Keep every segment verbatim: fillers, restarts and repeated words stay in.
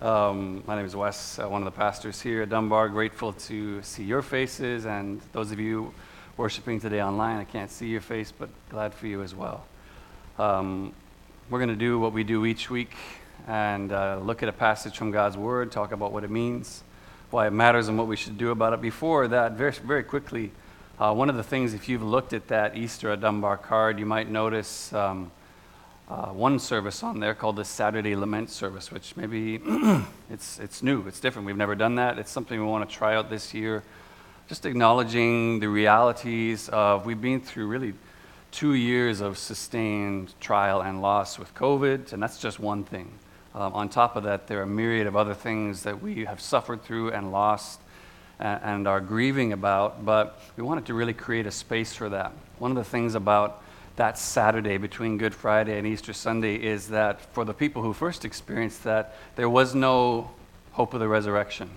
Um, my name is Wes, uh, one of the pastors here at Dunbar. Grateful to see your faces, and those of you worshiping today online, I can't see your face, but glad for you as well. Um, we're going to do what we do each week and uh, look at a passage from God's Word, talk about what it means, why it matters, and what we should do about it. Before that, very, very quickly, uh, one of the things, if you've looked at that Easter at Dunbar card, you might notice um, uh, one service on there called the Saturday Lament Service, which maybe it's it's new, it's different. We've never done that. It's something we want to try out this year. Just acknowledging the realities of, we've been through really two years of sustained trial and loss with COVID, and that's just one thing. Um, on top of that, there are a myriad of other things that we have suffered through and lost and, and are grieving about, but we wanted to really create a space for that. One of the things about that Saturday between Good Friday and Easter Sunday is that for the people who first experienced that, there was no hope of the resurrection.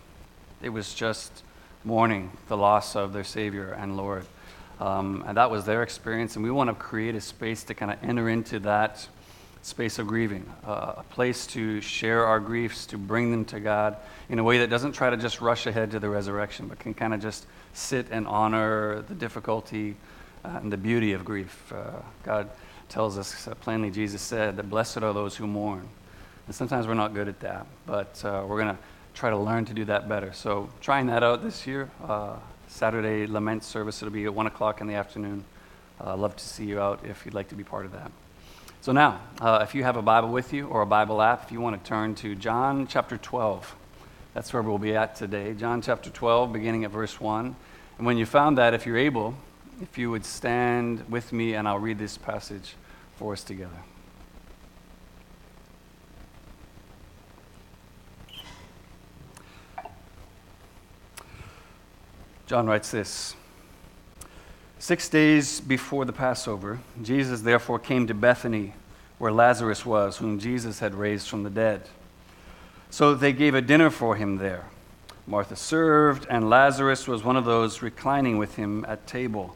It was just mourning the loss of their Savior and Lord. Um, and that was their experience, and we want to create a space to kind of enter into that space of grieving, uh, a place to share our griefs, to bring them to God in a way that doesn't try to just rush ahead to the resurrection, but can kind of just sit and honor the difficulty uh, and the beauty of grief. Uh, God tells us uh, plainly, Jesus said, that blessed are those who mourn. And sometimes we're not good at that, but uh, we're going to try to learn to do that better. So trying that out this year, uh, Saturday Lament Service, it'll be at one o'clock in the afternoon. Uh, love to see you out if you'd like to be part of that. So now, uh, if you have a Bible with you or a Bible app, if you want to turn to John chapter twelve, that's where we'll be at today. John chapter twelve, beginning at verse one. And when you found that, if you're able, if you would stand with me and I'll read this passage for us together. John writes this: Six days before the Passover, Jesus therefore came to Bethany, where Lazarus was, whom Jesus had raised from the dead. So they gave a dinner for him there. Martha served, and Lazarus was one of those reclining with him at table.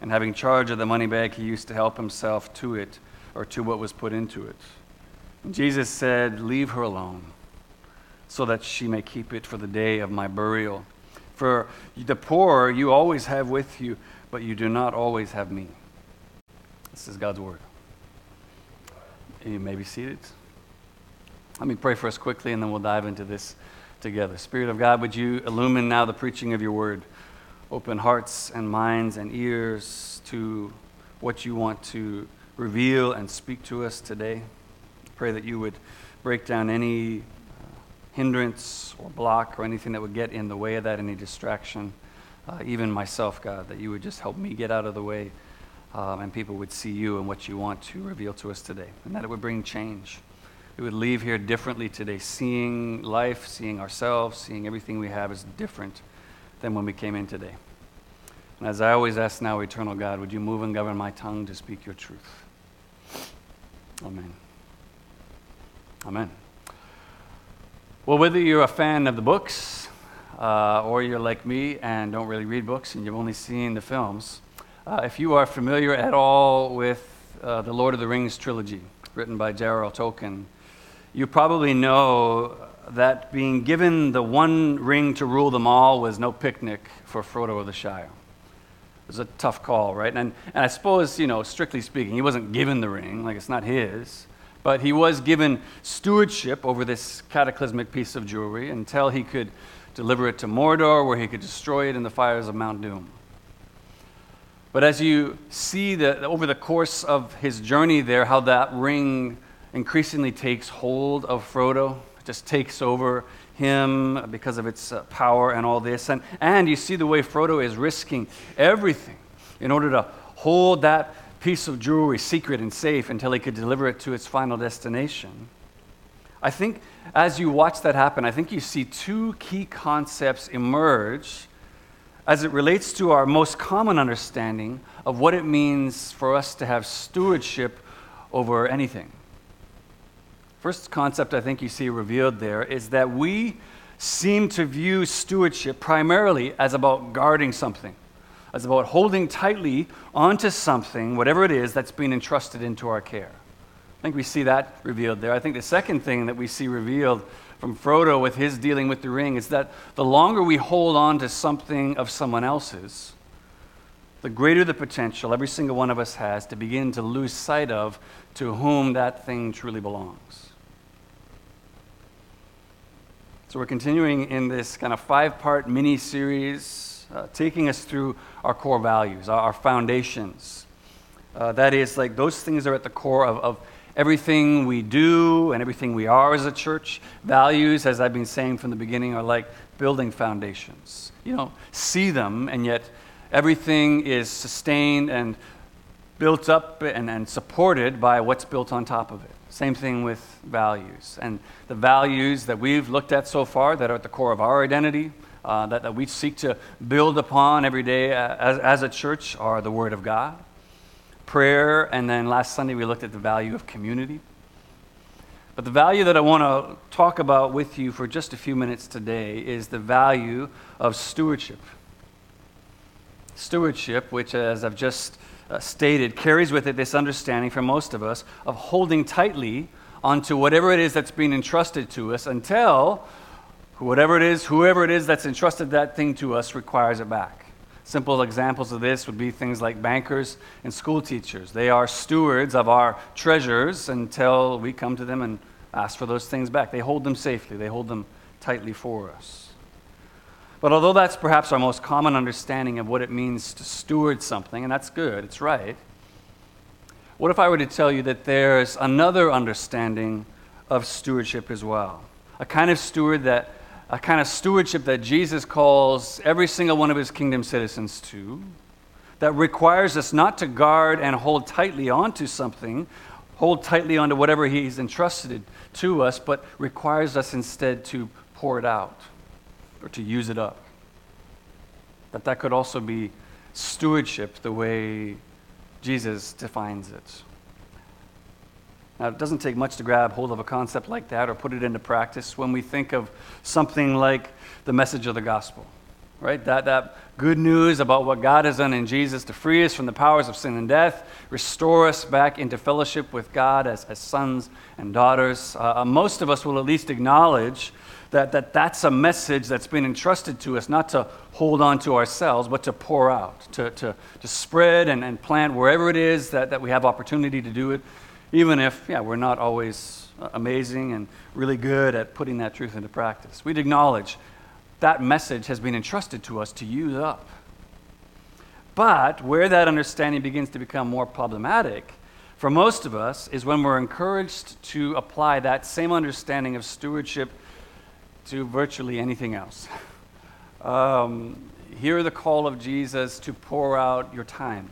And having charge of the money bag, he used to help himself to it, or to what was put into it. And Jesus said, "Leave her alone, so that she may keep it for the day of my burial. For the poor you always have with you, but you do not always have me." This is God's word. You may be seated. Let me pray for us quickly, and then we'll dive into this together. Spirit of God, would you illumine now the preaching of your word? Open hearts and minds and ears to what you want to reveal and speak to us today. Pray that you would break down any hindrance or block or anything that would get in the way of that, any distraction, uh, even myself, God, that you would just help me get out of the way, um, and people would see you and what you want to reveal to us today, and that it would bring change. We would leave here differently today, seeing life, seeing ourselves, seeing everything we have is different than when we came in today. And as I always ask now, eternal God, would you move and govern my tongue to speak your truth? Amen. Amen. Well, whether you're a fan of the books uh, or you're like me and don't really read books and you've only seen the films, uh, if you are familiar at all with uh, the Lord of the Rings trilogy written by J R R Tolkien, you probably know that being given the one ring to rule them all was no picnic for Frodo of the Shire. It was a tough call, right? And, and I suppose, you know, strictly speaking, he wasn't given the ring, like it's not his. But he was given stewardship over this cataclysmic piece of jewelry until he could deliver it to Mordor, where he could destroy it in the fires of Mount Doom. But as you see that over the course of his journey there, how that ring increasingly takes hold of Frodo, just takes over him because of its power and all this. And, and you see the way Frodo is risking everything in order to hold that piece of jewelry secret and safe until he could deliver it to its final destination. I think as you watch that happen, I think you see two key concepts emerge as it relates to our most common understanding of what it means for us to have stewardship over anything. First concept I think you see revealed there is that we seem to view stewardship primarily as about guarding something, as about holding tightly onto something, whatever it is, that's being entrusted into our care. I think we see that revealed there. I think the second thing that we see revealed from Frodo with his dealing with the ring is that the longer we hold on to something of someone else's, the greater the potential every single one of us has to begin to lose sight of to whom that thing truly belongs. So we're continuing in this kind of five-part mini-series, uh, taking us through our core values, our, our foundations. Uh, that is, like, those things are at the core of, of everything we do and everything we are as a church. Values, as I've been saying from the beginning, are like building foundations. You don't see them, and yet everything is sustained and built up and, and supported by what's built on top of it. Same thing with values. And the values that we've looked at so far that are at the core of our identity, uh, that, that we seek to build upon every day as, as a church, are the Word of God, prayer, and then last Sunday we looked at the value of community. But the value that I want to talk about with you for just a few minutes today is the value of stewardship. Stewardship, which, as I've just uh, stated, carries with it this understanding for most of us of holding tightly onto whatever it is that's being entrusted to us until whatever it is, whoever it is that's entrusted that thing to us requires it back. Simple examples of this would be things like bankers and school teachers. They are stewards of our treasures until we come to them and ask for those things back. They hold them safely. They hold them tightly for us. But although that's perhaps our most common understanding of what it means to steward something, and that's good, it's right, what if I were to tell you that there's another understanding of stewardship as well? A kind of steward that, a kind of stewardship that Jesus calls every single one of his kingdom citizens to, that requires us not to guard and hold tightly onto something, hold tightly onto whatever he's entrusted to us, but requires us instead to pour it out, or to use it up. That that could also be stewardship the way Jesus defines it. Now, it doesn't take much to grab hold of a concept like that or put it into practice when we think of something like the message of the gospel, right? That, that good news about what God has done in Jesus to free us from the powers of sin and death, restore us back into fellowship with God as, as sons and daughters. Uh, most of us will at least acknowledge That, that that's a message that's been entrusted to us, not to hold on to ourselves, but to pour out, to to, to spread and, and plant wherever it is that, that we have opportunity to do it, even if, yeah, we're not always amazing and really good at putting that truth into practice. We'd acknowledge that message has been entrusted to us to use up. But where that understanding begins to become more problematic for most of us is when we're encouraged to apply that same understanding of stewardship to virtually anything else. Um, hear the call of Jesus to pour out your time,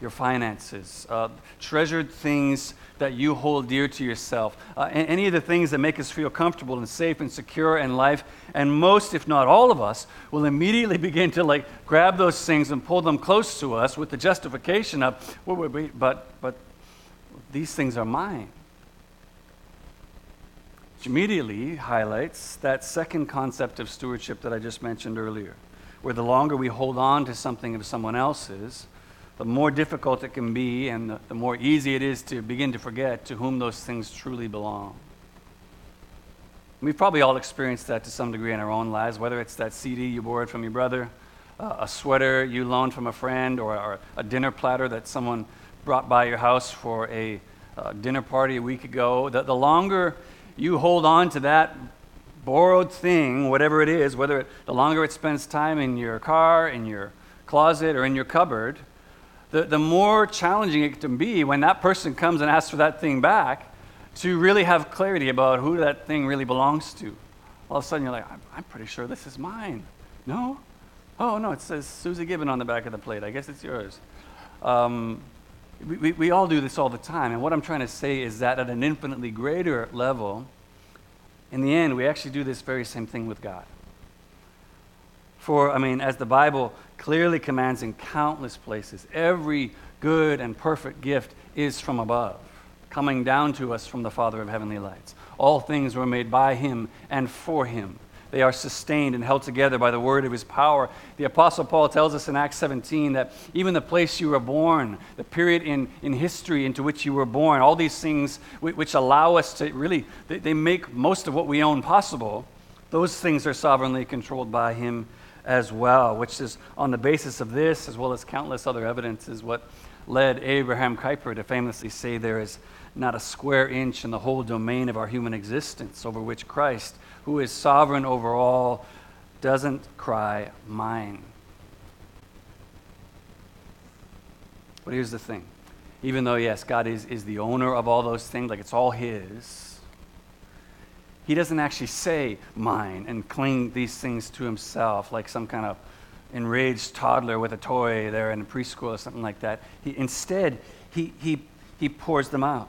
your finances, uh, treasured things that you hold dear to yourself, uh, and any of the things that make us feel comfortable and safe and secure in life. And most, if not all of us, will immediately begin to like grab those things and pull them close to us with the justification of, well, wait, wait, but but these things are mine. Which immediately highlights that second concept of stewardship that I just mentioned earlier, where the longer we hold on to something of someone else's, the more difficult it can be and the, the more easy it is to begin to forget to whom those things truly belong. We've probably all experienced that to some degree in our own lives, whether it's that C D you borrowed from your brother, uh, a sweater you loaned from a friend, or, or a dinner platter that someone brought by your house for a uh, dinner party a week ago. The, the longer you hold on to that borrowed thing, whatever it is, whether it, the longer it spends time in your car, in your closet, or in your cupboard, the, the more challenging it can be when that person comes and asks for that thing back to really have clarity about who that thing really belongs to. All of a sudden, you're like, I'm, I'm pretty sure this is mine. No? Oh, no, it says Susie Gibbon on the back of the plate. I guess it's yours. Um... We, we, we all do this all the time, and what I'm trying to say is that at an infinitely greater level, in the end, we actually do this very same thing with God. For, I mean, as the Bible clearly commands in countless places, every good and perfect gift is from above, coming down to us from the Father of heavenly lights. All things were made by him and for him. They are sustained and held together by the word of his power. The Apostle Paul tells us in Acts seventeen that even the place you were born, the period in, in history into which you were born, all these things which allow us to really, they, they make most of what we own possible, those things are sovereignly controlled by him as well, which is on the basis of this, as well as countless other evidences, what led Abraham Kuyper to famously say there is not a square inch in the whole domain of our human existence over which Christ, who is sovereign over all, doesn't cry, mine. But here's the thing. Even though, yes, God is, is the owner of all those things, like it's all his, he doesn't actually say mine and cling these things to himself like some kind of enraged toddler with a toy there in preschool or something like that. He, instead, he, he, he pours them out.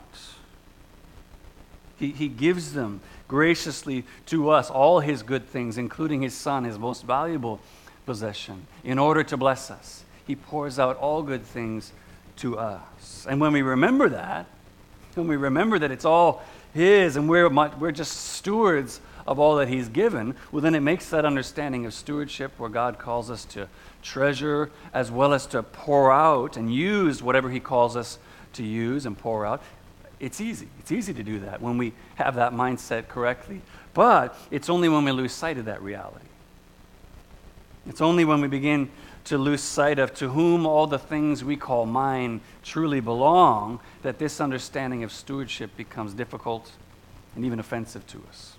He, he gives them graciously to us, all his good things, including his son, his most valuable possession, in order to bless us. He pours out all good things to us. And when we remember that, when we remember that it's all his and we're, we're just stewards of all that he's given, well, then it makes that understanding of stewardship where God calls us to treasure as well as to pour out and use whatever he calls us to use and pour out. It's easy. It's easy to do that when we have that mindset correctly. But it's only when we lose sight of that reality. It's only when we begin to lose sight of to whom all the things we call mine truly belong that this understanding of stewardship becomes difficult and even offensive to us.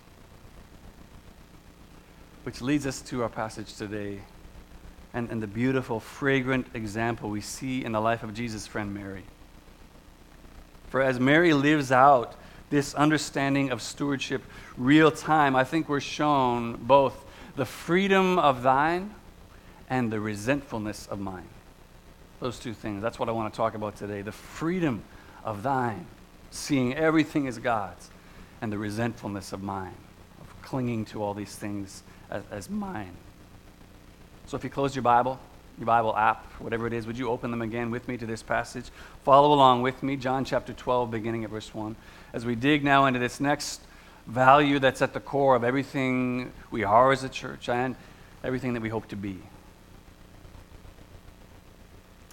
Which leads us to our passage today and, and the beautiful, fragrant example we see in the life of Jesus' friend Mary. For as Mary lives out this understanding of stewardship real time, I think we're shown both the freedom of thine and the resentfulness of mine. Those two things, that's what I want to talk about today. The freedom of thine, seeing everything as God's, and the resentfulness of mine, of clinging to all these things as, as mine. So if you close your Bible, your Bible app, whatever it is, would you open them again with me to this passage? Follow along with me, John chapter twelve, beginning at verse one, as we dig now into this next value that's at the core of everything we are as a church and everything that we hope to be.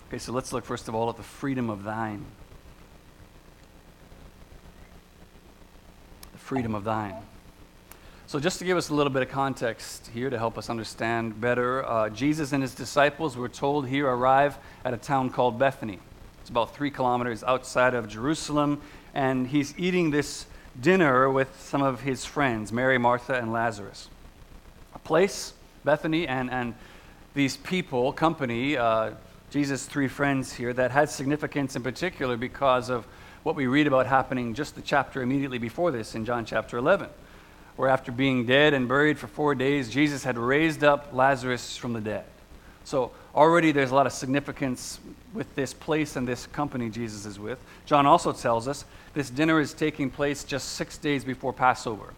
Okay, so let's look first of all at the freedom of thine. The freedom of thine. So just to give us a little bit of context here to help us understand better, uh, Jesus and his disciples, we're told here, arrive at a town called Bethany. It's about three kilometers outside of Jerusalem, and he's eating this dinner with some of his friends, Mary, Martha, and Lazarus. A place, Bethany, and, and these people, company, uh, Jesus' three friends here, that had significance in particular because of what we read about happening just the chapter immediately before this in John chapter eleven. Where after being dead and buried for four days, Jesus had raised up Lazarus from the dead. So already there's a lot of significance with this place and this company Jesus is with. John also tells us this dinner is taking place just six days before Passover.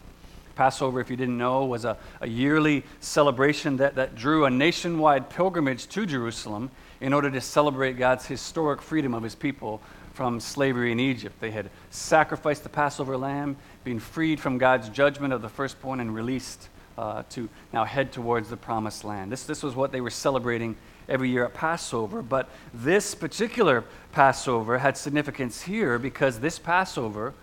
Passover, if you didn't know, was a, a yearly celebration that, that drew a nationwide pilgrimage to Jerusalem in order to celebrate God's historic freedom of his people from slavery in Egypt. They had sacrificed the Passover lamb, been freed from God's judgment of the firstborn, and released uh, to now head towards the promised land. This, this was what they were celebrating every year at Passover. But this particular Passover had significance here because this Passover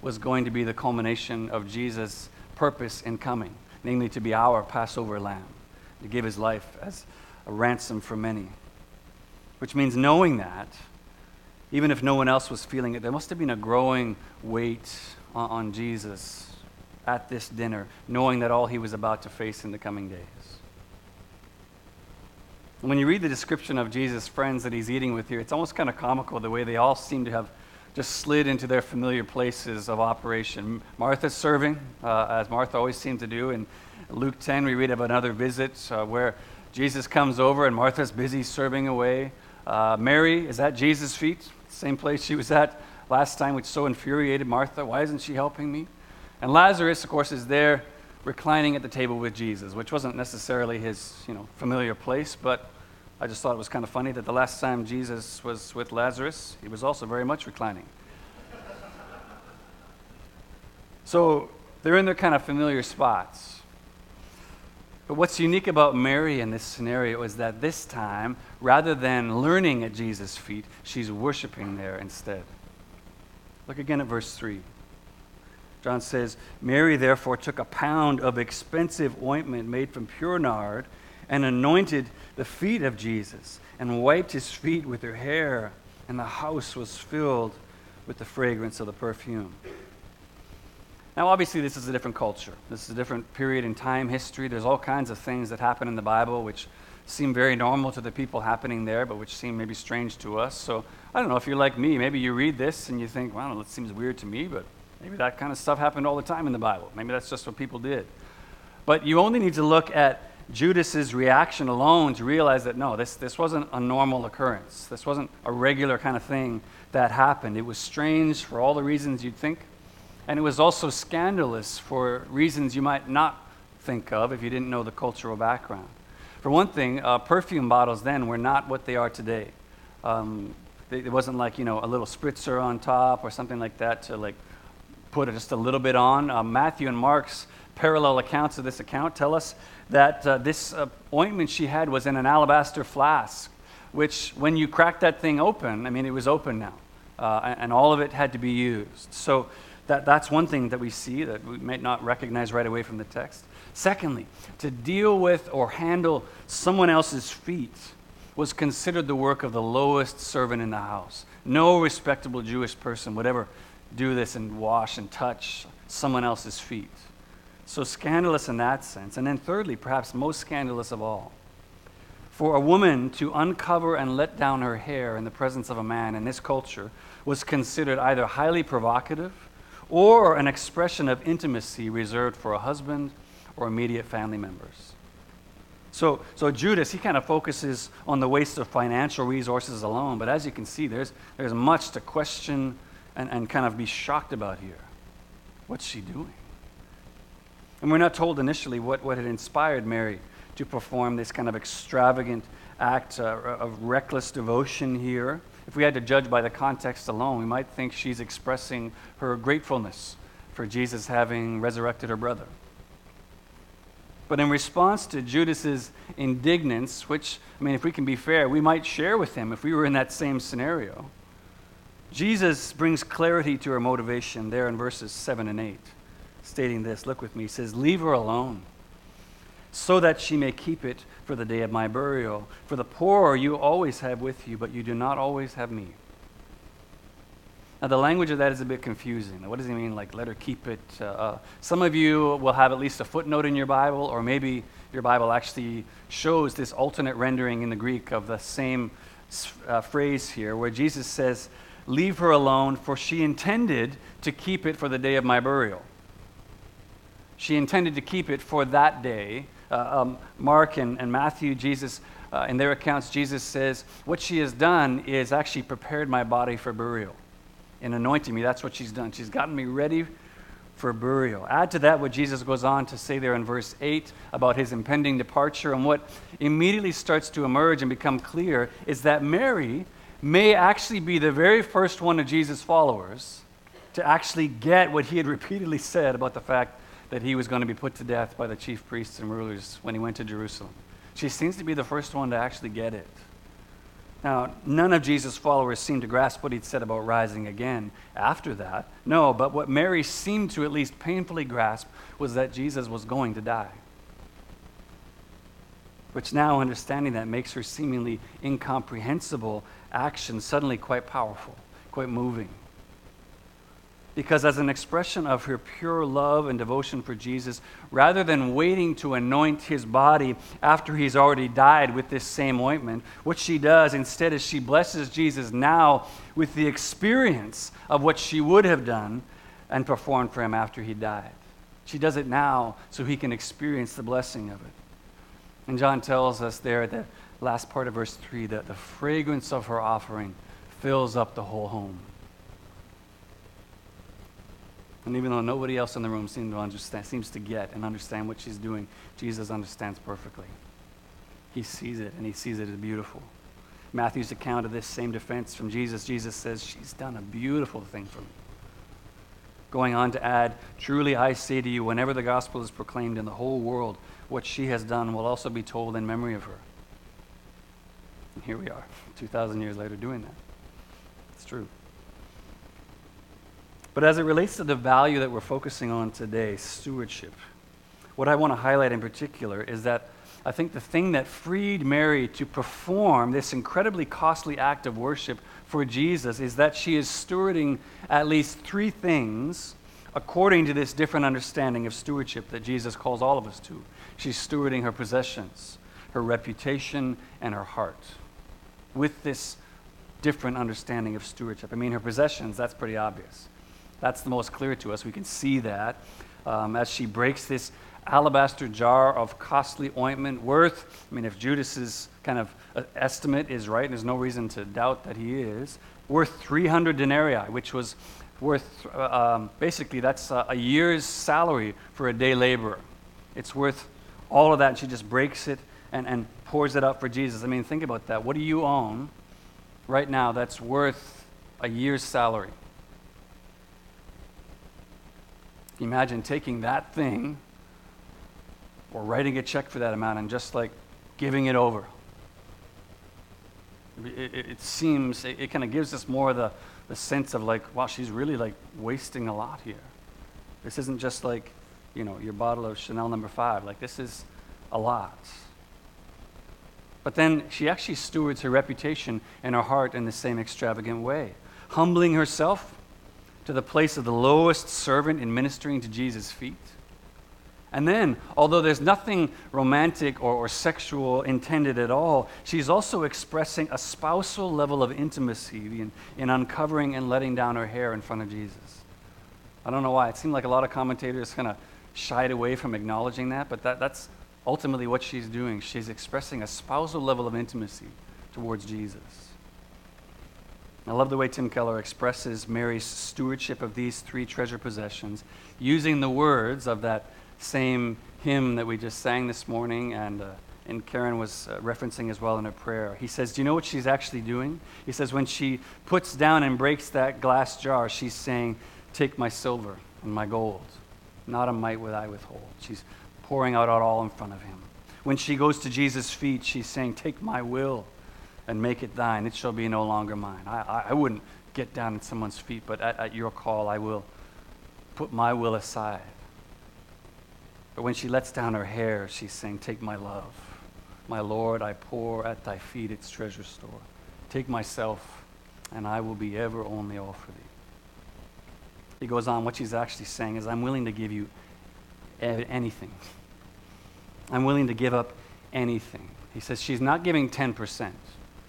was going to be the culmination of Jesus' purpose in coming, namely to be our Passover lamb, to give his life as a ransom for many. Which means knowing that, even if no one else was feeling it, there must have been a growing weight on, on Jesus at this dinner, knowing that all he was about to face in the coming days. And when you read the description of Jesus' friends that he's eating with here, it's almost kind of comical the way they all seem to have just slid into their familiar places of operation. Martha's serving, uh, as Martha always seemed to do. In Luke ten, we read of another visit uh, where Jesus comes over and Martha's busy serving away. Uh, Mary is at Jesus' feet, same place she was at last time, which so infuriated Martha. Why isn't she helping me? And Lazarus, of course, is there reclining at the table with Jesus, which wasn't necessarily his, you know, familiar place, but I just thought it was kind of funny that the last time Jesus was with Lazarus, he was also very much reclining. So they're in their kind of familiar spots. But what's unique about Mary in this scenario is that this time, rather than learning at Jesus' feet, she's worshiping there instead. Look again at verse three. John says, Mary therefore took a pound of expensive ointment made from pure nard and anointed the feet of Jesus and wiped his feet with her hair, and the house was filled with the fragrance of the perfume. Now, obviously, this is a different culture. This is a different period in time history. There's all kinds of things that happen in the Bible which seem very normal to the people happening there, but which seem maybe strange to us. So I don't know if you're like me. Maybe you read this and you think, well, it seems weird to me, but maybe that kind of stuff happened all the time in the Bible. Maybe that's just what people did. But you only need to look at Judas's reaction alone to realize that, no, this, this wasn't a normal occurrence. This wasn't a regular kind of thing that happened. It was strange for all the reasons you'd think. And it was also scandalous for reasons you might not think of if you didn't know the cultural background. For one thing, uh, perfume bottles then were not what they are today. Um, they, it wasn't like, you know, a little spritzer on top or something like that to like put just a little bit on. Uh, Matthew and Mark's parallel accounts of this account tell us that uh, this uh, ointment she had was in an alabaster flask, which when you cracked that thing open, I mean, it was open now, uh, and all of it had to be used. So That, that's one thing that we see that we might not recognize right away from the text. Secondly, to deal with or handle someone else's feet was considered the work of the lowest servant in the house. No respectable Jewish person would ever do this and wash and touch someone else's feet. So scandalous in that sense. And then thirdly, perhaps most scandalous of all, for a woman to uncover and let down her hair in the presence of a man in this culture was considered either highly provocative or an expression of intimacy reserved for a husband or immediate family members. So so Judas, he kind of focuses on the waste of financial resources alone, but as you can see, there's there's much to question and, and kind of be shocked about here. What's she doing? And we're not told initially what, what had inspired Mary to perform this kind of extravagant act uh, of reckless devotion here. If we had to judge by the context alone, we might think she's expressing her gratefulness for Jesus having resurrected her brother. But in response to Judas's indignance, which, I mean, if we can be fair, we might share with him if we were in that same scenario, Jesus brings clarity to her motivation there in verses seven and eight, stating this, look with me, he says, "Leave her alone, so that she may keep it for the day of my burial. For the poor you always have with you, but you do not always have me." Now, the language of that is a bit confusing. What does he mean, like, let her keep it? Uh, uh, some of you will have at least a footnote in your Bible, or maybe your Bible actually shows this alternate rendering in the Greek of the same uh, phrase here, where Jesus says, "Leave her alone, for she intended to keep it for the day of my burial." She intended to keep it for that day. Uh, um, Mark and, and Matthew, Jesus, uh, in their accounts, Jesus says, what she has done is actually prepared my body for burial. In anointing me, that's what she's done. She's gotten me ready for burial. Add to that what Jesus goes on to say there in verse eight about his impending departure, and what immediately starts to emerge and become clear is that Mary may actually be the very first one of Jesus' followers to actually get what he had repeatedly said about the fact that he was going to be put to death by the chief priests and rulers when he went to Jerusalem. She seems to be the first one to actually get it. Now, none of Jesus' followers seemed to grasp what he'd said about rising again after that. No, but what Mary seemed to at least painfully grasp was that Jesus was going to die, which now, understanding that, makes her seemingly incomprehensible action suddenly quite powerful, quite moving. Because as an expression of her pure love and devotion for Jesus, rather than waiting to anoint his body after he's already died with this same ointment, what she does instead is she blesses Jesus now with the experience of what she would have done and performed for him after he died. She does it now so he can experience the blessing of it. And John tells us there at the last part of verse three that the fragrance of her offering fills up the whole home. And even though nobody else in the room seems to understand, seems to get and understand what she's doing, Jesus understands perfectly. He sees it, and he sees it as beautiful. Matthew's account of this same defense from Jesus, Jesus says, she's done a beautiful thing for me. Going on to add, truly I say to you, whenever the gospel is proclaimed in the whole world, what she has done will also be told in memory of her. And here we are, two thousand years later doing that. It's true. But as it relates to the value that we're focusing on today, stewardship, what I want to highlight in particular is that I think the thing that freed Mary to perform this incredibly costly act of worship for Jesus is that she is stewarding at least three things according to this different understanding of stewardship that Jesus calls all of us to. She's stewarding her possessions, her reputation, and her heart with this different understanding of stewardship. I mean, her possessions, that's pretty obvious. That's the most clear to us. We can see that um, as she breaks this alabaster jar of costly ointment worth, I mean, if Judas's kind of estimate is right, and there's no reason to doubt that he is, worth three hundred denarii, which was worth, um, basically that's a, a year's salary for a day laborer. It's worth all of that, and she just breaks it and, and pours it out for Jesus. I mean, think about that. What do you own right now that's worth a year's salary? Imagine taking that thing or writing a check for that amount and just like giving it over. It, it, it seems, it, it kind of gives us more of the, the sense of like, wow, she's really like wasting a lot here. This isn't just like, you know, your bottle of Chanel number five. Like, this is a lot. But then she actually stewards her reputation and her heart in the same extravagant way, humbling herself to the place of the lowest servant in ministering to Jesus' feet. And then, although there's nothing romantic or, or sexual intended at all, she's also expressing a spousal level of intimacy in, in uncovering and letting down her hair in front of Jesus. I don't know why. It seemed like a lot of commentators kind of shied away from acknowledging that, but that, that's ultimately what she's doing. She's expressing a spousal level of intimacy towards Jesus. I love the way Tim Keller expresses Mary's stewardship of these three treasure possessions using the words of that same hymn that we just sang this morning, and uh, and Karen was uh, referencing as well in her prayer. He says, do you know what she's actually doing? He says, when she puts down and breaks that glass jar, she's saying, take my silver and my gold, not a mite would I withhold. She's pouring out all in front of him. When she goes to Jesus' feet, she's saying, take my will and make it thine. It shall be no longer mine. I, I, I wouldn't get down at someone's feet, but at, at your call, I will put my will aside. But when she lets down her hair, she's saying, take my love. My Lord, I pour at thy feet its treasure store. Take myself, and I will be ever only all for thee. He goes on, what she's actually saying is, I'm willing to give you anything. I'm willing to give up anything. He says she's not giving ten percent.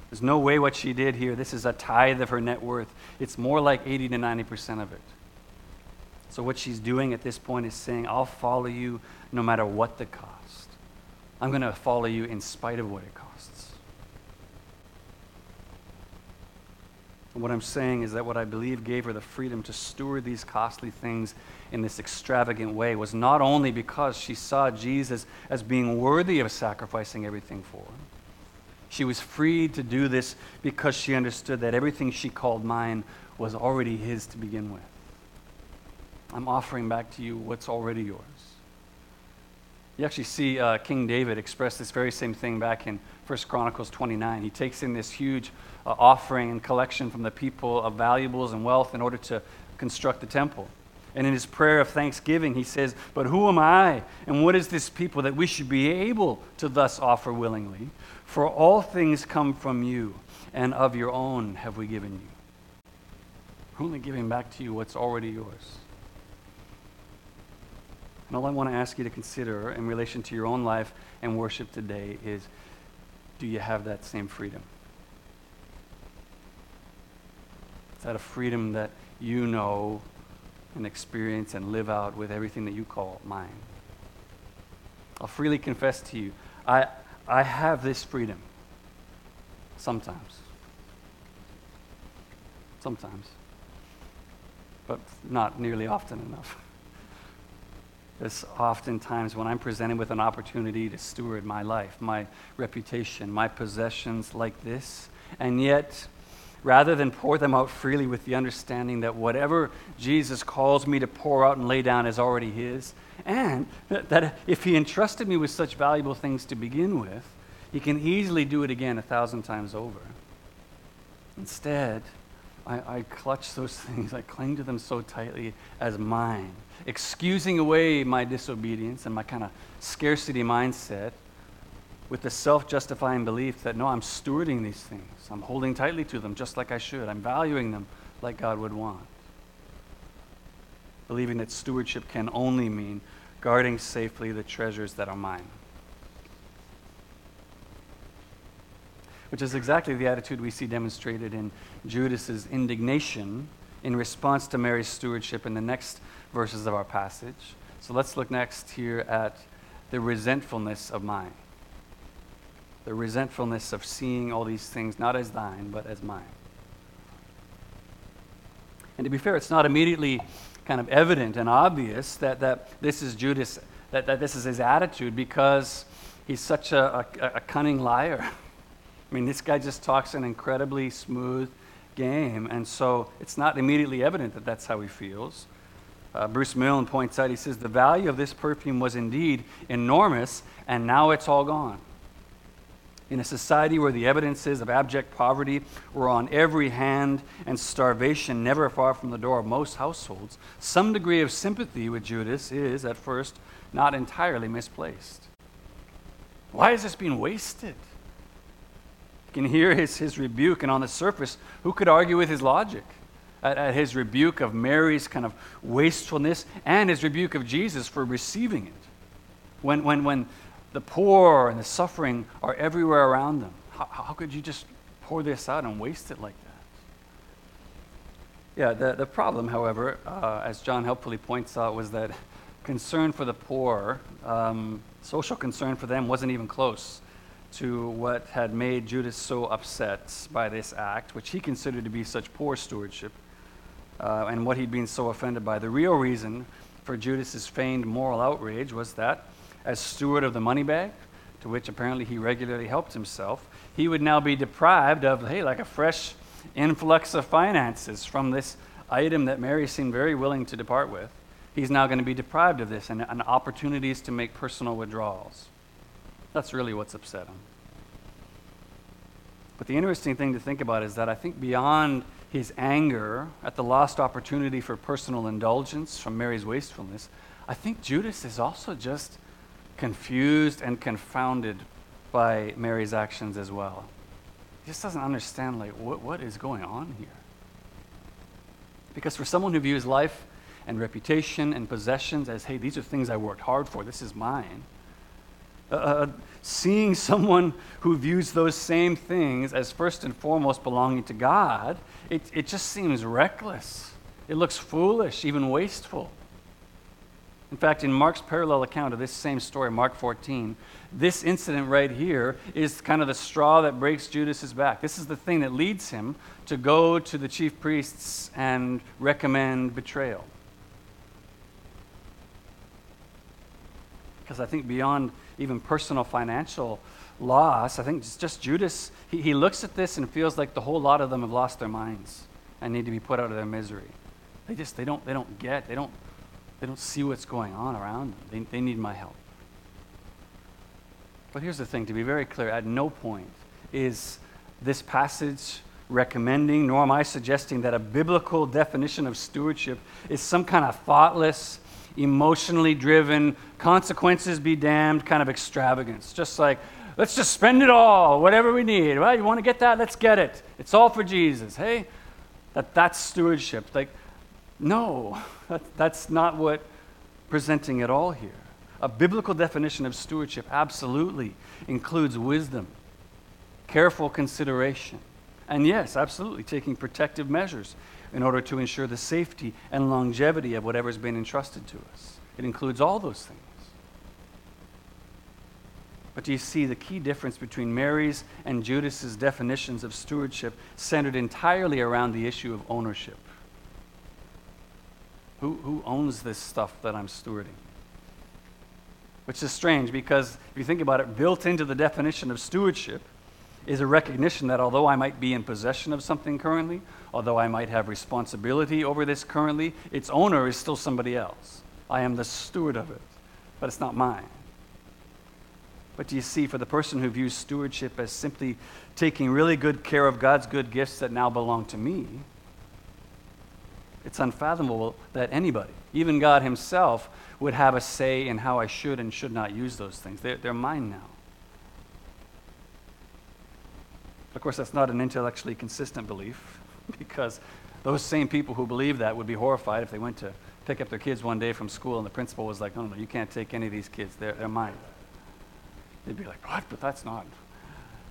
There's no way what she did here. This is a tithe of her net worth. It's more like eighty to ninety percent of it. So what she's doing at this point is saying, I'll follow you no matter what the cost. I'm going to follow you in spite of what it costs. And what I'm saying is that what I believe gave her the freedom to steward these costly things in this extravagant way was not only because she saw Jesus as being worthy of sacrificing everything for him. She was freed to do this because she understood that everything she called mine was already his to begin with. I'm offering back to you what's already yours. You actually see uh, King David express this very same thing back in First Chronicles twenty-nine. He takes in this huge uh, offering and collection from the people of valuables and wealth in order to construct the temple. And in his prayer of thanksgiving, he says, but who am I and what is this people that we should be able to thus offer willingly? For all things come from you, and of your own have we given you. We're only giving back to you what's already yours. And all I want to ask you to consider in relation to your own life and worship today is, do you have that same freedom? Is that a freedom that you know and experience and live out with everything that you call mine? I'll freely confess to you, I, I have this freedom sometimes. Sometimes. but not nearly often enough. There's often times when I'm presented with an opportunity to steward my life, my reputation, my possessions like this, and yet, rather than pour them out freely with the understanding that whatever Jesus calls me to pour out and lay down is already his, and that if he entrusted me with such valuable things to begin with, he can easily do it again a thousand times over. Instead, I, I clutch those things, I cling to them so tightly as mine, excusing away my disobedience and my kind of scarcity mindset with the self-justifying belief that, no, I'm stewarding these things. I'm holding tightly to them just like I should. I'm valuing them like God would want. Believing that stewardship can only mean guarding safely the treasures that are mine. Which is exactly the attitude we see demonstrated in Judas's indignation in response to Mary's stewardship in the next verses of our passage. So let's look next here at the resentfulness of mine. The resentfulness of seeing all these things not as thine, but as mine. And to be fair, it's not immediately kind of evident and obvious that, that this is Judas, that, that this is his attitude, because he's such a, a, a cunning liar. I mean, this guy just talks an incredibly smooth game, and so it's not immediately evident that that's how he feels. Uh, Bruce Milne points out, he says, the value of this perfume was indeed enormous, and now it's all gone. In a society where the evidences of abject poverty were on every hand and starvation never far from the door of most households, some degree of sympathy with Judas is, at first, not entirely misplaced. Why is this being wasted? You can hear his, his rebuke, and on the surface, who could argue with his logic? At, at his rebuke of Mary's kind of wastefulness and his rebuke of Jesus for receiving it. When when when the poor and the suffering are everywhere around them, how, how could you just pour this out and waste it like that? Yeah, the, the problem, however, uh, as John helpfully points out, was that concern for the poor, um, social concern for them, wasn't even close to what had made Judas so upset by this act, which he considered to be such poor stewardship, uh, and what he'd been so offended by. The real reason for Judas's feigned moral outrage was that, as steward of the money bag, to which apparently he regularly helped himself, he would now be deprived of, hey, like a fresh influx of finances from this item that Mary seemed very willing to depart with. He's now going to be deprived of this and, and opportunities to make personal withdrawals. That's really what's upset him. But the interesting thing to think about is that I think beyond his anger at the lost opportunity for personal indulgence from Mary's wastefulness, I think Judas is also just confused and confounded by Mary's actions as well. He just doesn't understand, like, what, what is going on here? Because for someone who views life and reputation and possessions as, hey, these are things I worked hard for, this is mine, Uh, seeing someone who views those same things as first and foremost belonging to God, it, it just seems reckless. It looks foolish, even wasteful. In fact, in Mark's parallel account of this same story, Mark fourteen, this incident right here is kind of the straw that breaks Judas's back. This is the thing that leads him to go to the chief priests and recommend betrayal. Because I think beyond even personal financial loss, I think it's just Judas, he, he looks at this and feels like the whole lot of them have lost their minds and need to be put out of their misery. They just, they don't, they don't get, they don't, they don't see what's going on around them. They, they need my help. But here's the thing, to be very clear, at no point is this passage recommending, nor am I suggesting that a biblical definition of stewardship is some kind of thoughtless, emotionally driven, consequences be damned kind of extravagance. Just like, let's just spend it all, whatever we need. Well, you want to get that? Let's get it. It's all for Jesus. Hey, that that's stewardship. Like, no, that, that's not what presenting at all here. A biblical definition of stewardship absolutely includes wisdom, careful consideration, and yes, absolutely taking protective measures in order to ensure the safety and longevity of whatever's been entrusted to us. It includes all those things. But do you see the key difference between Mary's and Judas's definitions of stewardship centered entirely around the issue of ownership? Who, who owns this stuff that I'm stewarding? Which is strange, because if you think about it, built into the definition of stewardship is a recognition that although I might be in possession of something currently, although I might have responsibility over this currently, its owner is still somebody else. I am the steward of it, but it's not mine. But do you see, for the person who views stewardship as simply taking really good care of God's good gifts that now belong to me, it's unfathomable that anybody, even God himself, would have a say in how I should and should not use those things. They're, they're mine now. Of course, that's not an intellectually consistent belief, because those same people who believe that would be horrified if they went to pick up their kids one day from school and the principal was like, no, no, no, you can't take any of these kids. They're, they're mine. They'd be like, what? But that's not.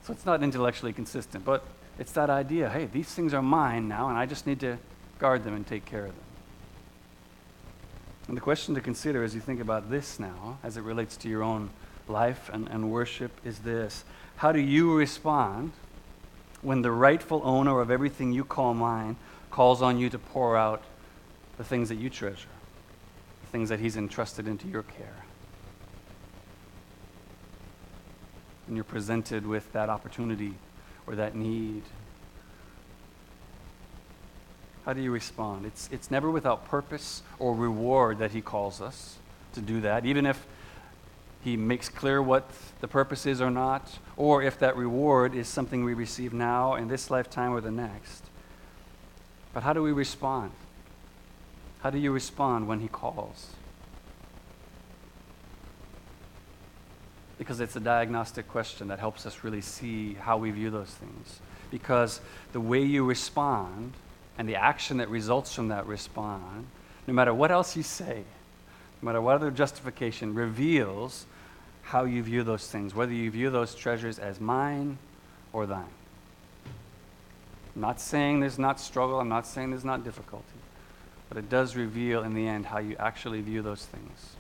So it's not intellectually consistent, but it's that idea, hey, these things are mine now, and I just need to guard them and take care of them. And the question to consider as you think about this now, as it relates to your own life and, and worship, is this. How do you respond when the rightful owner of everything you call mine calls on you to pour out the things that you treasure, the things that he's entrusted into your care? And you're presented with that opportunity or that need. How do you respond? It's it's never without purpose or reward that he calls us to do that, even if he makes clear what the purpose is or not, or if that reward is something we receive now in this lifetime or the next. But how do we respond? How do you respond when he calls? Because it's a diagnostic question that helps us really see how we view those things. Because the way you respond and the action that results from that response, no matter what else you say, no matter what other justification, reveals how you view those things, whether you view those treasures as mine or thine. I'm not saying there's not struggle, I'm not saying there's not difficulty, but it does reveal in the end how you actually view those things.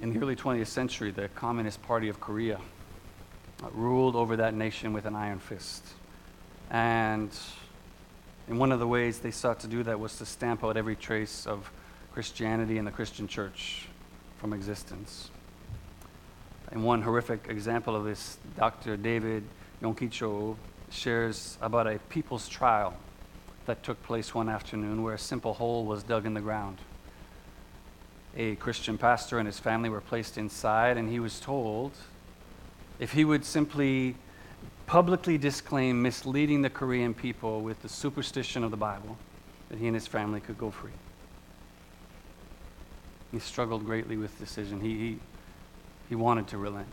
In the early twentieth century, the Communist Party of Korea Uh, ruled over that nation with an iron fist. And in one of the ways they sought to do that was to stamp out every trace of Christianity and the Christian church from existence. And one horrific example of this, Doctor David Yonkicho shares about a people's trial that took place one afternoon where a simple hole was dug in the ground. A Christian pastor and his family were placed inside, and he was told if he would simply publicly disclaim misleading the Korean people with the superstition of the Bible, that he and his family could go free. He struggled greatly with the decision. He, he, he wanted to relent.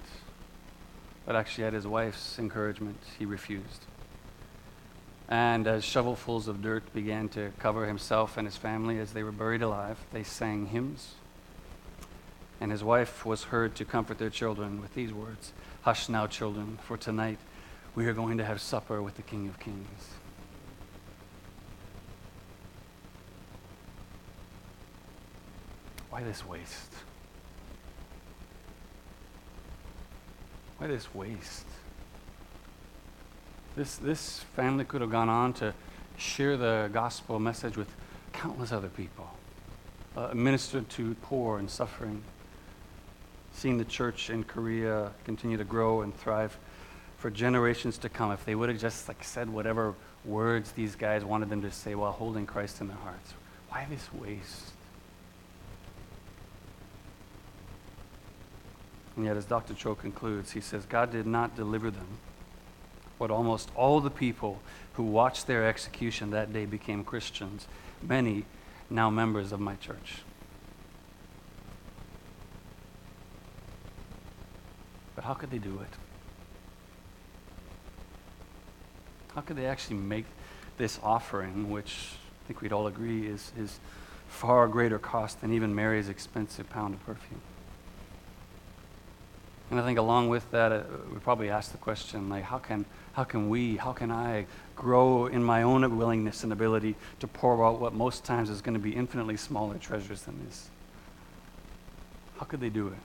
But actually, at his wife's encouragement, he refused. And as shovelfuls of dirt began to cover himself and his family as they were buried alive, they sang hymns. And his wife was heard to comfort their children with these words, "Hush now, children, for tonight we are going to have supper with the King of Kings." Why this waste? Why this waste? This, this family could have gone on to share the gospel message with countless other people, uh, ministered to poor and suffering, seeing the church in Korea continue to grow and thrive for generations to come. If they would have just like said whatever words these guys wanted them to say while holding Christ in their hearts. Why this waste? And yet, as Doctor Cho concludes, he says, God did not deliver them. But almost all the people who watched their execution that day became Christians, many now members of my church. But how could they do it? How could they actually make this offering, which I think we'd all agree is, is far greater cost than even Mary's expensive pound of perfume? And I think along with that, uh, we probably ask the question, like, how can, how can we, how can I grow in my own willingness and ability to pour out what most times is going to be infinitely smaller treasures than this? How could they do it?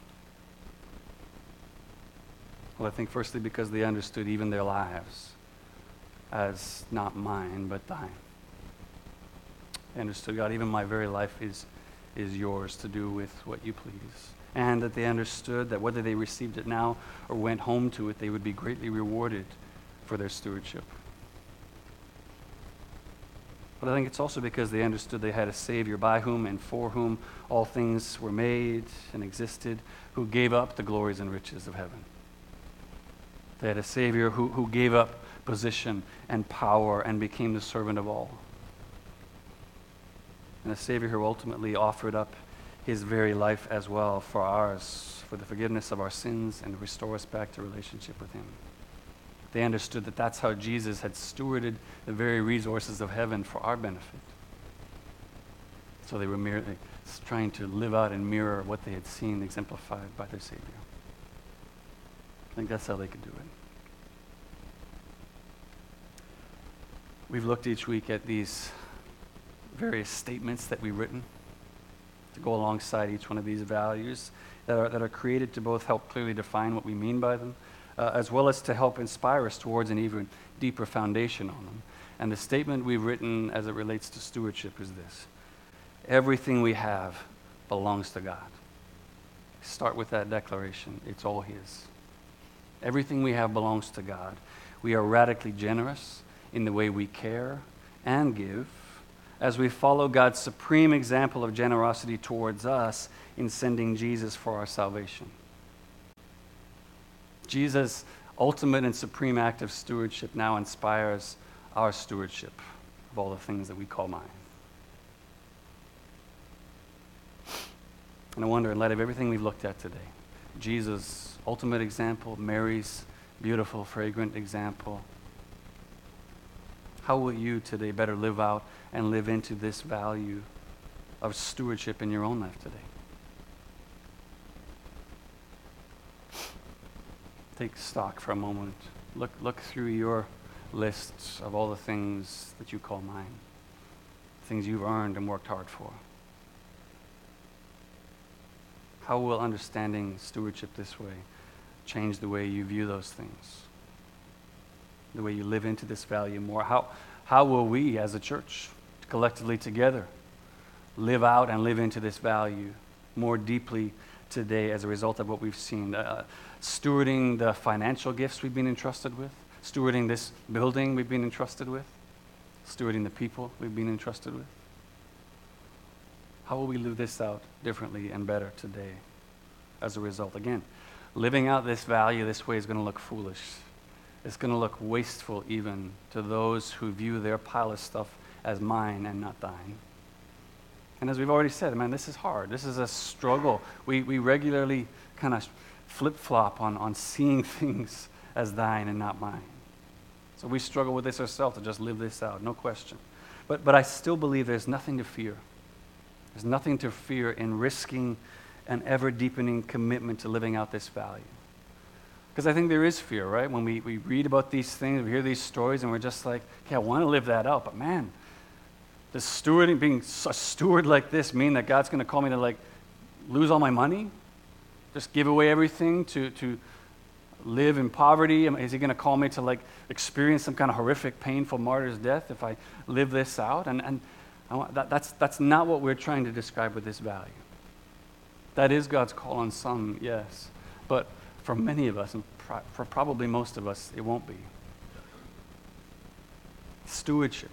Well, I think firstly because they understood even their lives as not mine, but thine. I understood, God, even my very life is is yours to do with what you please. And that they understood that whether they received it now or went home to it, they would be greatly rewarded for their stewardship. But I think it's also because they understood they had a Savior by whom and for whom all things were made and existed, who gave up the glories and riches of heaven. They had a Savior who, who gave up position and power and became the servant of all. And a Savior who ultimately offered up his very life as well for ours, for the forgiveness of our sins and to restore us back to relationship with him. They understood that that's how Jesus had stewarded the very resources of heaven for our benefit. So they were merely trying to live out and mirror what they had seen exemplified by their Savior. I think that's how they could do it. We've looked each week at these various statements that we've written to go alongside each one of these values that are, that are created to both help clearly define what we mean by them, Uh, as well as to help inspire us towards an even deeper foundation on them. And the statement we've written as it relates to stewardship is this: everything we have belongs to God. Start with that declaration. It's all his. Everything we have belongs to God. We are radically generous in the way we care and give as we follow God's supreme example of generosity towards us in sending Jesus for our salvation. Jesus' ultimate and supreme act of stewardship now inspires our stewardship of all the things that we call mine. And I wonder, in light of everything we've looked at today, Jesus' ultimate example, Mary's beautiful, fragrant example, how will you today better live out and live into this value of stewardship in your own life today? Take stock for a moment. Look look through your lists of all the things that you call mine, things you've earned and worked hard for. How will understanding stewardship this way change the way you view those things, the way you live into this value more? How, how will we as a church, collectively together, live out and live into this value more deeply today as a result of what we've seen? Uh, stewarding the financial gifts we've been entrusted with, stewarding this building we've been entrusted with, stewarding the people we've been entrusted with. How will we live this out differently and better today as a result? Again, living out this value this way is going to look foolish. It's going to look wasteful even to those who view their pile of stuff as mine and not thine. And as we've already said, man, this is hard. This is a struggle. We we regularly kind of flip-flop on, on seeing things as thine and not mine. So we struggle with this ourselves to just live this out, no question. But but I still believe there's nothing to fear. There's nothing to fear in risking an ever-deepening commitment to living out this value. Because I think there is fear, right? When we, we read about these things, we hear these stories, and we're just like, okay, I want to live that out, but man, does stewarding, being a steward like this mean that God's going to call me to like lose all my money? Just give away everything to, to live in poverty? Is he going to call me to like experience some kind of horrific, painful martyr's death if I live this out? And and I want, that, that's that's not what we're trying to describe with this value. That is God's call on some, yes. But for many of us, and pro- for probably most of us, it won't be. Stewardship,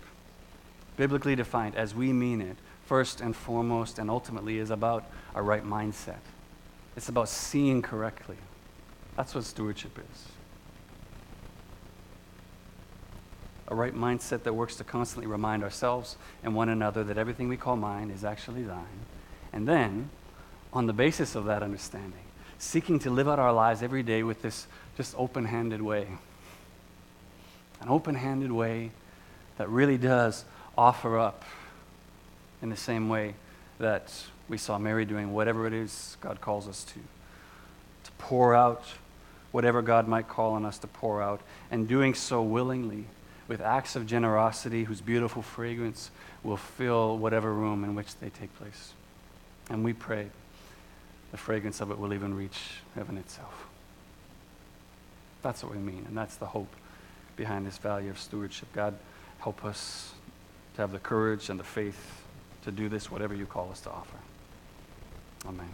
biblically defined as we mean it, first and foremost and ultimately is about a right mindset. It's about seeing correctly. That's what stewardship is. A right mindset that works to constantly remind ourselves and one another that everything we call mine is actually thine. And then, on the basis of that understanding, seeking to live out our lives every day with this just open-handed way. An open-handed way that really does offer up in the same way that we saw Mary doing whatever it is God calls us to, to pour out whatever God might call on us to pour out, and doing so willingly with acts of generosity whose beautiful fragrance will fill whatever room in which they take place. And we pray the fragrance of it will even reach heaven itself. That's what we mean, and that's the hope behind this value of stewardship. God, help us to have the courage and the faith to do this, whatever you call us to offer. Amen.